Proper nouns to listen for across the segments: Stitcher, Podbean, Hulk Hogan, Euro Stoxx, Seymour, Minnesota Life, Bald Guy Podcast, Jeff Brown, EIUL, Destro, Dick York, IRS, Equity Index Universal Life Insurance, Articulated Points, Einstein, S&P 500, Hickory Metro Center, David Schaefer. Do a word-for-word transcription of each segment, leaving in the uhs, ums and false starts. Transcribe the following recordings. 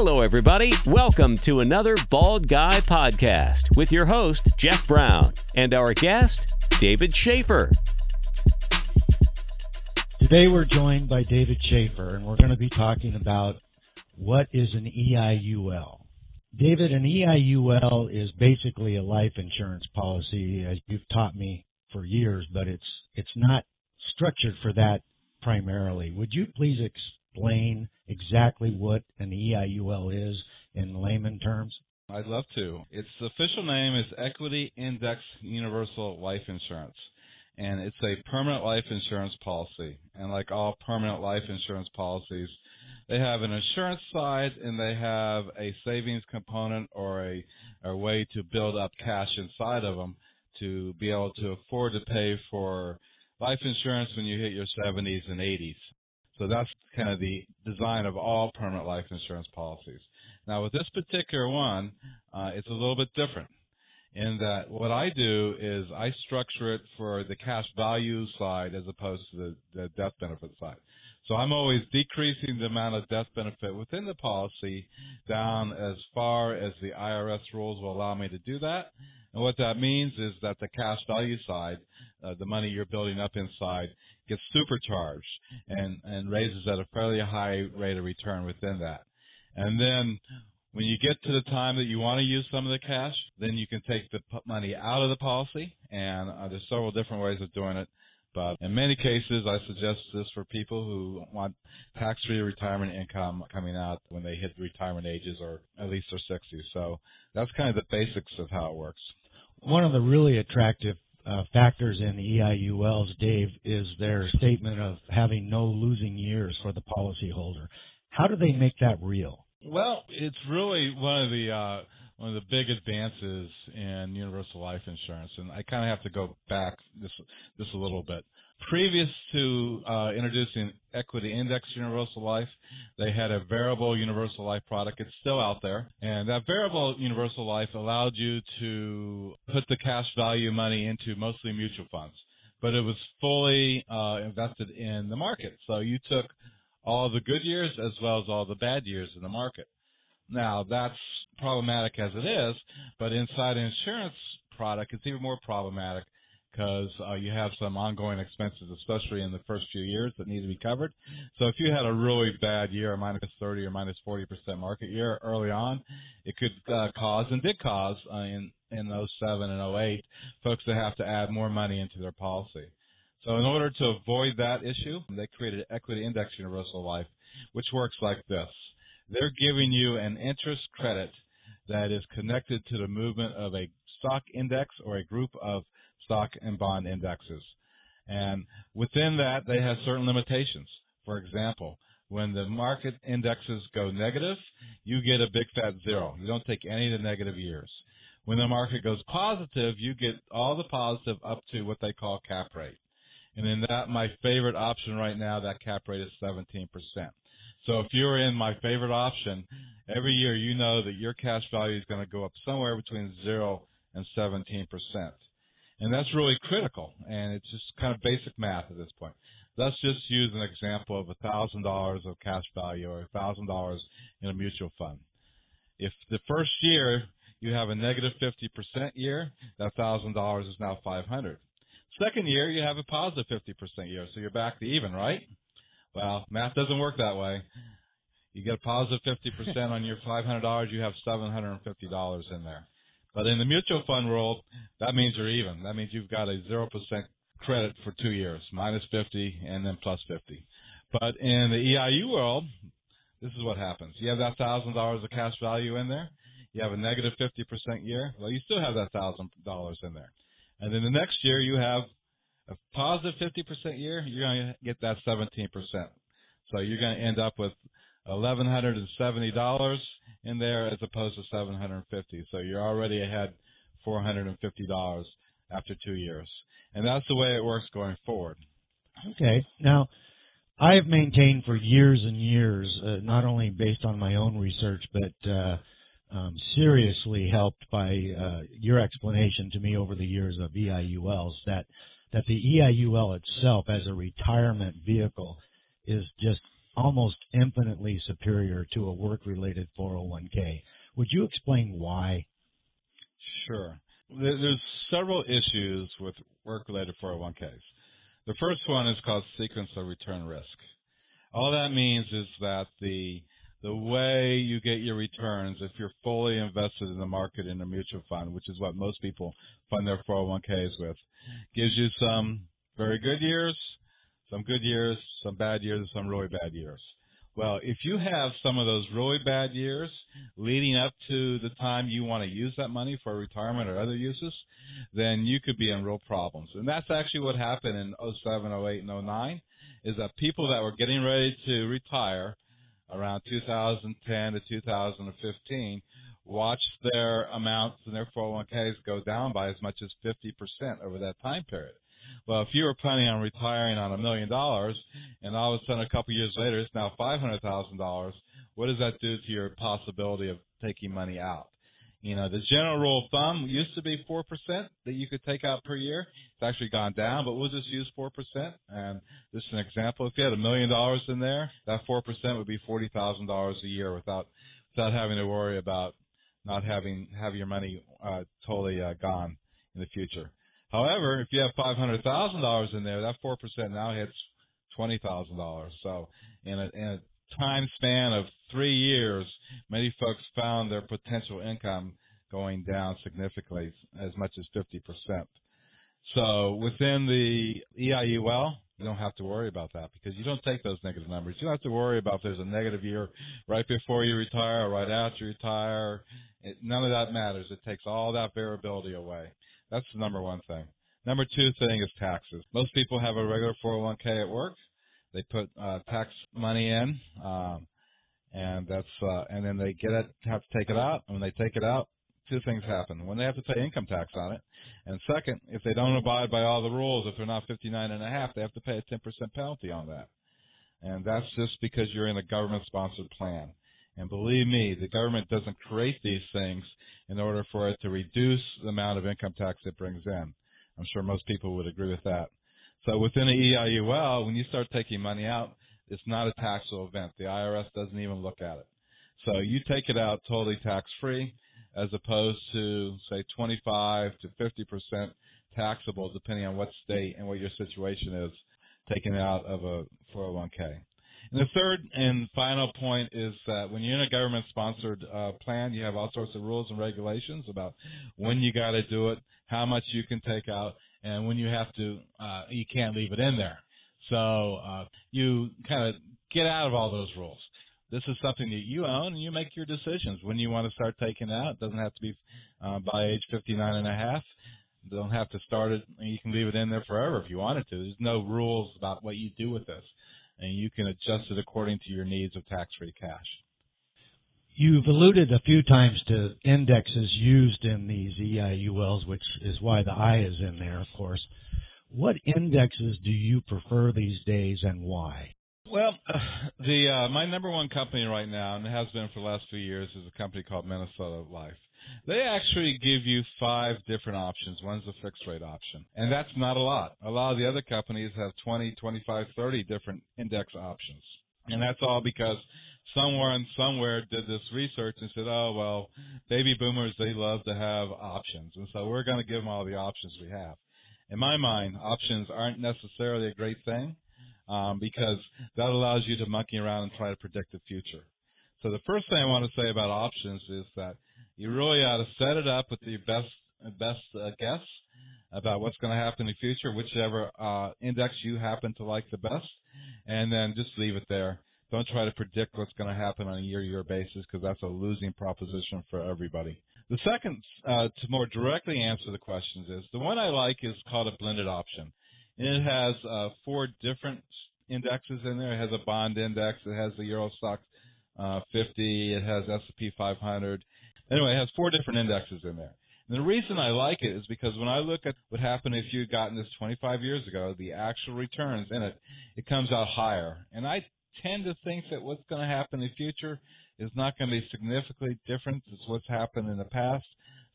Hello, everybody. Welcome to another Bald Guy Podcast with your host, Jeff Brown, and our guest, David Schaefer. Today, we're joined by David Schaefer, and we're going to be talking about what is an E I U L. David, an E I U L is basically a life insurance policy, as you've taught me for years, but it's it's not structured for that primarily. Would you please explain exactly what an E I U L is in layman terms? I'd love to. Its official name is Equity Index Universal Life Insurance, and it's a permanent life insurance policy. And like all permanent life insurance policies, they have an insurance side and they have a savings component or a, a way to build up cash inside of them to be able to afford to pay for life insurance when you hit your seventies and eighties. So that's kind of the design of all permanent life insurance policies. Now, with this particular one, uh, it's a little bit different in that what I do is I structure it for the cash value side as opposed to the, the death benefit side. So I'm always decreasing the amount of death benefit within the policy down as far as the I R S rules will allow me to do that. And what that means is that the cash value side, uh, the money you're building up inside, gets supercharged and, and raises at a fairly high rate of return within that. And then when you get to the time that you want to use some of the cash, then you can take the money out of the policy, and uh, there's several different ways of doing it. But in many cases, I suggest this for people who want tax-free retirement income coming out when they hit retirement ages or at least their sixties. So that's kind of the basics of how it works. One of the really attractive uh, factors in the E I U Ls, Dave, is their statement of having no losing years for the policyholder. How do they make that real? Well, it's really one of the uh, one of the big advances in universal life insurance, and I kind of have to go back this this a little bit. Previous to uh, introducing Equity Index Universal Life, they had a variable universal life product. It's still out there, and that variable universal life allowed you to put the cash value money into mostly mutual funds, but it was fully uh, invested in the market. So you took all the good years as well as all the bad years in the market. Now, that's problematic as it is, but inside an insurance product, it's even more problematic because uh, you have some ongoing expenses, especially in the first few years, that need to be covered. So if you had a really bad year, a minus thirty or minus forty percent market year early on, it could uh, cause and did cause uh, in, in oh seven and oh eight folks to have to add more money into their policy. So in order to avoid that issue, they created Equity Index Universal Life, which works like this. They're giving you an interest credit that is connected to the movement of a stock index or a group of stock and bond indexes. And within that, they have certain limitations. For example, when the market indexes go negative, you get a big fat zero. You don't take any of the negative years. When the market goes positive, you get all the positive up to what they call cap rate. And in that, my favorite option right now, that cap rate is seventeen percent. So if you're in my favorite option, every year you know that your cash value is going to go up somewhere between zero and seventeen percent. And that's really critical, and it's just kind of basic math at this point. Let's just use an example of one thousand dollars of cash value or one thousand dollars in a mutual fund. If the first year you have a negative fifty percent year, that one thousand dollars is now five hundred dollars. Second year, you have a positive fifty percent year, so you're back to even, right? Well, math doesn't work that way. You get a positive fifty percent on your five hundred dollars, you have seven hundred fifty dollars in there. But in the mutual fund world, that means you're even. That means you've got a zero percent credit for two years, minus fifty and then plus fifty. But in the E I U world, this is what happens. You have that one thousand dollars of cash value in there. You have a negative fifty percent year. Well, you still have that one thousand dollars in there. And then the next year you have a positive fifty percent year, you're going to get that seventeen percent. So you're going to end up with one thousand one hundred seventy dollars in there as opposed to seven hundred fifty dollars. So you're already ahead four hundred fifty dollars after two years. And that's the way it works going forward. Okay. Now, I've maintained for years and years, uh, not only based on my own research, but uh, Um, seriously helped by uh, your explanation to me over the years of E I U Ls, that, that the E I U L itself as a retirement vehicle is just almost infinitely superior to a work-related four oh one k. Would you explain why? Sure. There's several issues with work-related four oh one k's. The first one is called sequence of return risk. All that means is that the the way you get your returns, if you're fully invested in the market in a mutual fund, which is what most people fund their four oh one k's with, gives you some very good years, some good years, some bad years, and some really bad years. Well, if you have some of those really bad years leading up to the time you want to use that money for retirement or other uses, then you could be in real problems. And that's actually what happened in oh seven, oh eight, and oh nine, is that people that were getting ready to retire around two thousand ten to two thousand fifteen watched their amounts and their four oh one k's go down by as much as fifty percent over that time period. Well, if you were planning on retiring on a million dollars and all of a sudden a couple of years later it's now five hundred thousand dollars, what does that do to your possibility of taking money out? You know, the general rule of thumb used to be four percent that you could take out per year. It's actually gone down, but we'll just use four percent. And this is an example. If you had a million dollars in there, that four percent would be forty thousand dollars a year without without having to worry about not having, having your money uh, totally uh, gone in the future. However, if you have five hundred thousand dollars in there, that four percent now hits twenty thousand dollars. So in a, in a time span of three years, many folks found their potential income going down significantly, as much as fifty percent. So within the E I U L, you don't have to worry about that because you don't take those negative numbers. You don't have to worry about if there's a negative year right before you retire or right after you retire. It, none of that matters. It takes all that variability away. That's the number one thing. Number two thing is taxes. Most people have a regular four oh one k at work. They put uh, tax money in, um, and that's uh, and then they get it, have to take it out. And when they take it out, two things happen. One, they have to pay income tax on it. And second, if they don't abide by all the rules, if they're not fifty-nine and a half, they have to pay a ten percent penalty on that. And that's just because you're in a government-sponsored plan. And believe me, the government doesn't create these things in order for it to reduce the amount of income tax it brings in. I'm sure most people would agree with that. So within the E I U L, when you start taking money out, it's not a taxable event. The I R S doesn't even look at it. So you take it out totally tax-free as opposed to, say, twenty-five to fifty percent taxable, depending on what state and what your situation is, taken out of a four oh one k. And the third and final point is that when you're in a government-sponsored uh, plan, you have all sorts of rules and regulations about when you got to do it, how much you can take out, and when you have to, uh, you can't leave it in there. So uh, you kind of get out of all those rules. This is something that you own, and you make your decisions when you want to start taking it out. It doesn't have to be uh, by age fifty-nine and a half. You don't have to start it. You can leave it in there forever if you wanted to. There's no rules about what you do with this. And you can adjust it according to your needs of tax-free cash. You've alluded a few times to indexes used in these E I U Ls, which is why the I is in there, of course. What indexes do you prefer these days and why? Well, the uh, my number one company right now, and it has been for the last few years, is a company called Minnesota Life. They actually give you five different options. One's a fixed rate option, and that's not a lot. A lot of the other companies have twenty, twenty-five, thirty different index options, and that's all because someone somewhere did this research and said, oh, well, baby boomers, they love to have options, and so we're going to give them all the options we have. In my mind, options aren't necessarily a great thing um, because that allows you to monkey around and try to predict the future. So the first thing I want to say about options is that you really ought to set it up with the best best uh, guess about what's going to happen in the future, whichever uh, index you happen to like the best, and then just leave it there. Don't try to predict what's going to happen on a year-to-year basis because that's a losing proposition for everybody. The second, uh, to more directly answer the questions, is the one I like is called a blended option. And it has uh, four different indexes in there. It has a bond index. It has the Euro Stoxx uh, fifty. It has S and P five hundred. Anyway, it has four different indexes in there. And the reason I like it is because when I look at what happened if you had gotten this twenty-five years ago, the actual returns in it, it comes out higher. And I tend to think that what's going to happen in the future is not going to be significantly different as what's happened in the past.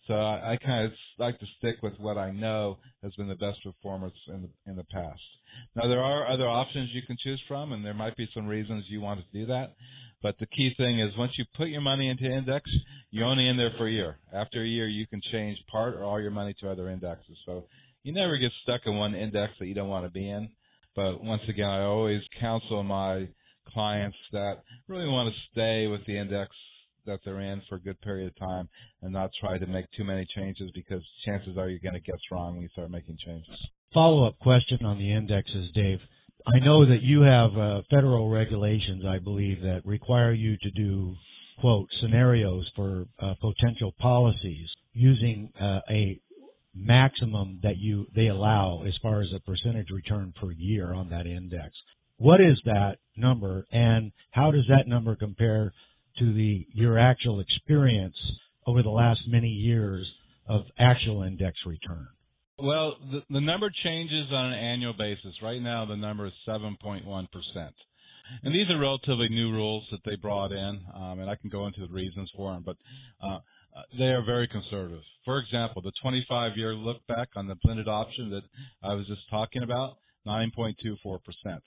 So I, I kind of like to stick with what I know has been the best performance in the, in the past. Now, there are other options you can choose from, and there might be some reasons you want to do that. But the key thing is once you put your money into index, you're only in there for a year. After a year, you can change part or all your money to other indexes. So you never get stuck in one index that you don't want to be in. But once again, I always counsel my clients that really want to stay with the index that they're in for a good period of time and not try to make too many changes, because chances are you're going to guess wrong when you start making changes. Follow-up question on the indexes, Dave. I know that you have uh, federal regulations, I believe, that require you to do, quote, scenarios for uh, potential policies using uh, a maximum that you they allow as far as a percentage return per year on that index. What is that number, and how does that number compare to the your actual experience over the last many years of actual index return? Well, the, the number changes on an annual basis. Right now the number is seven point one percent. And these are relatively new rules that they brought in, um, and I can go into the reasons for them, but uh, they are very conservative. For example, the twenty-five year look back on the blended option that I was just talking about, nine point two four percent.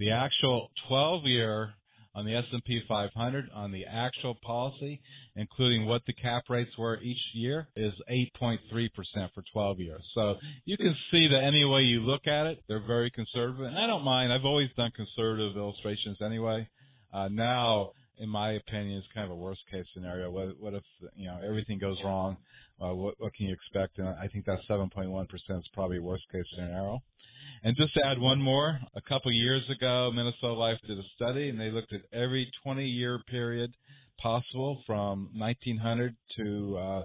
The actual twelve year on the S and P five hundred, on the actual policy, including what the cap rates were each year, is eight point three percent for twelve years. So you can see that any way you look at it, they're very conservative. And I don't mind. I've always done conservative illustrations anyway. Uh, now, in my opinion, it's kind of a worst-case scenario. What, what if, you know, everything goes wrong? Uh, what, what can you expect? And I think that seven point one percent is probably worst-case scenario. And just to add one more, a couple years ago, Minnesota Life did a study, and they looked at every twenty year period possible from nineteen hundred to, uh,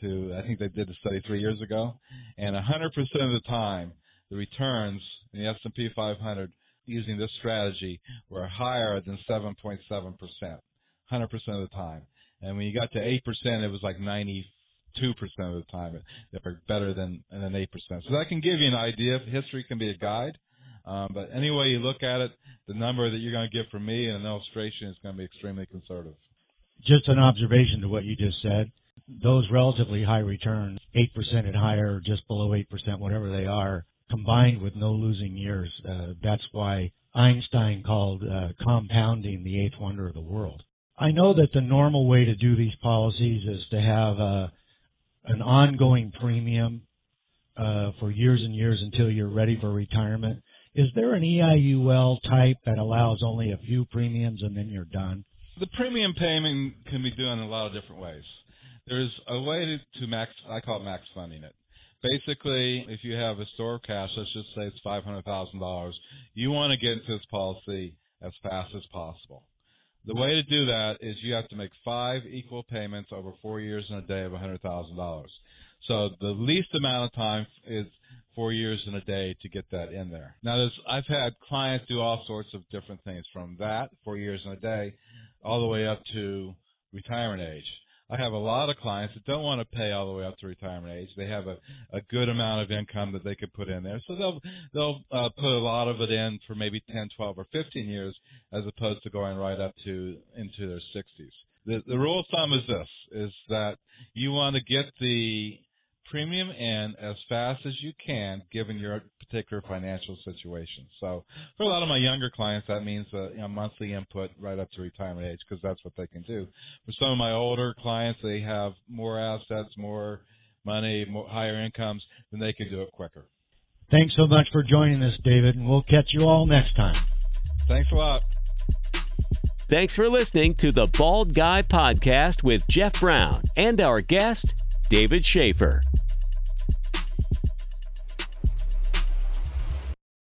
to I think they did the study three years ago, and one hundred percent of the time, the returns in the S and P five hundred using this strategy were higher than seven point seven percent, one hundred percent of the time. And when you got to eight percent, it was like ninety-four percent. two percent of the time that are better than, than eight percent. So that can give you an idea. History can be a guide. Um, but any way you look at it, the number that you're going to get from me in an illustration is going to be extremely conservative. Just an observation to what you just said. Those relatively high returns, eight percent and higher, just below eight percent, whatever they are, combined with no losing years, uh, that's why Einstein called uh, compounding the eighth wonder of the world. I know that the normal way to do these policies is to have a an ongoing premium uh, for years and years until you're ready for retirement. Is there an E I U L type that allows only a few premiums and then you're done? The premium payment can be done in a lot of different ways. There's a way to, to max, I call it max funding it. Basically, if you have a store of cash, let's just say it's five hundred thousand dollars, you want to get into this policy as fast as possible. The way to do that is you have to make five equal payments over four years and a day of one hundred thousand dollars. So the least amount of time is four years and a day to get that in there. Now, there's, I've had clients do all sorts of different things from that, four years and a day, all the way up to retirement age. I have a lot of clients that don't want to pay all the way up to retirement age. They have a, a good amount of income that they could put in there. So they'll they'll uh, put a lot of it in for maybe ten, twelve, or fifteen years as opposed to going right up to into their sixties. The, the rule of thumb is this, is that you want to get the premium in as fast as you can given your particular financial situation. So for a lot of my younger clients, that means a, you know, monthly input right up to retirement age because that's what they can do. For some of my older clients, they have more assets, more money, more, higher incomes, then they can do it quicker. Thanks so much for joining us, David, and we'll catch you all next time. Thanks a lot. Thanks for listening to the Bald Guy Podcast with Jeff Brown and our guest, David Schaefer.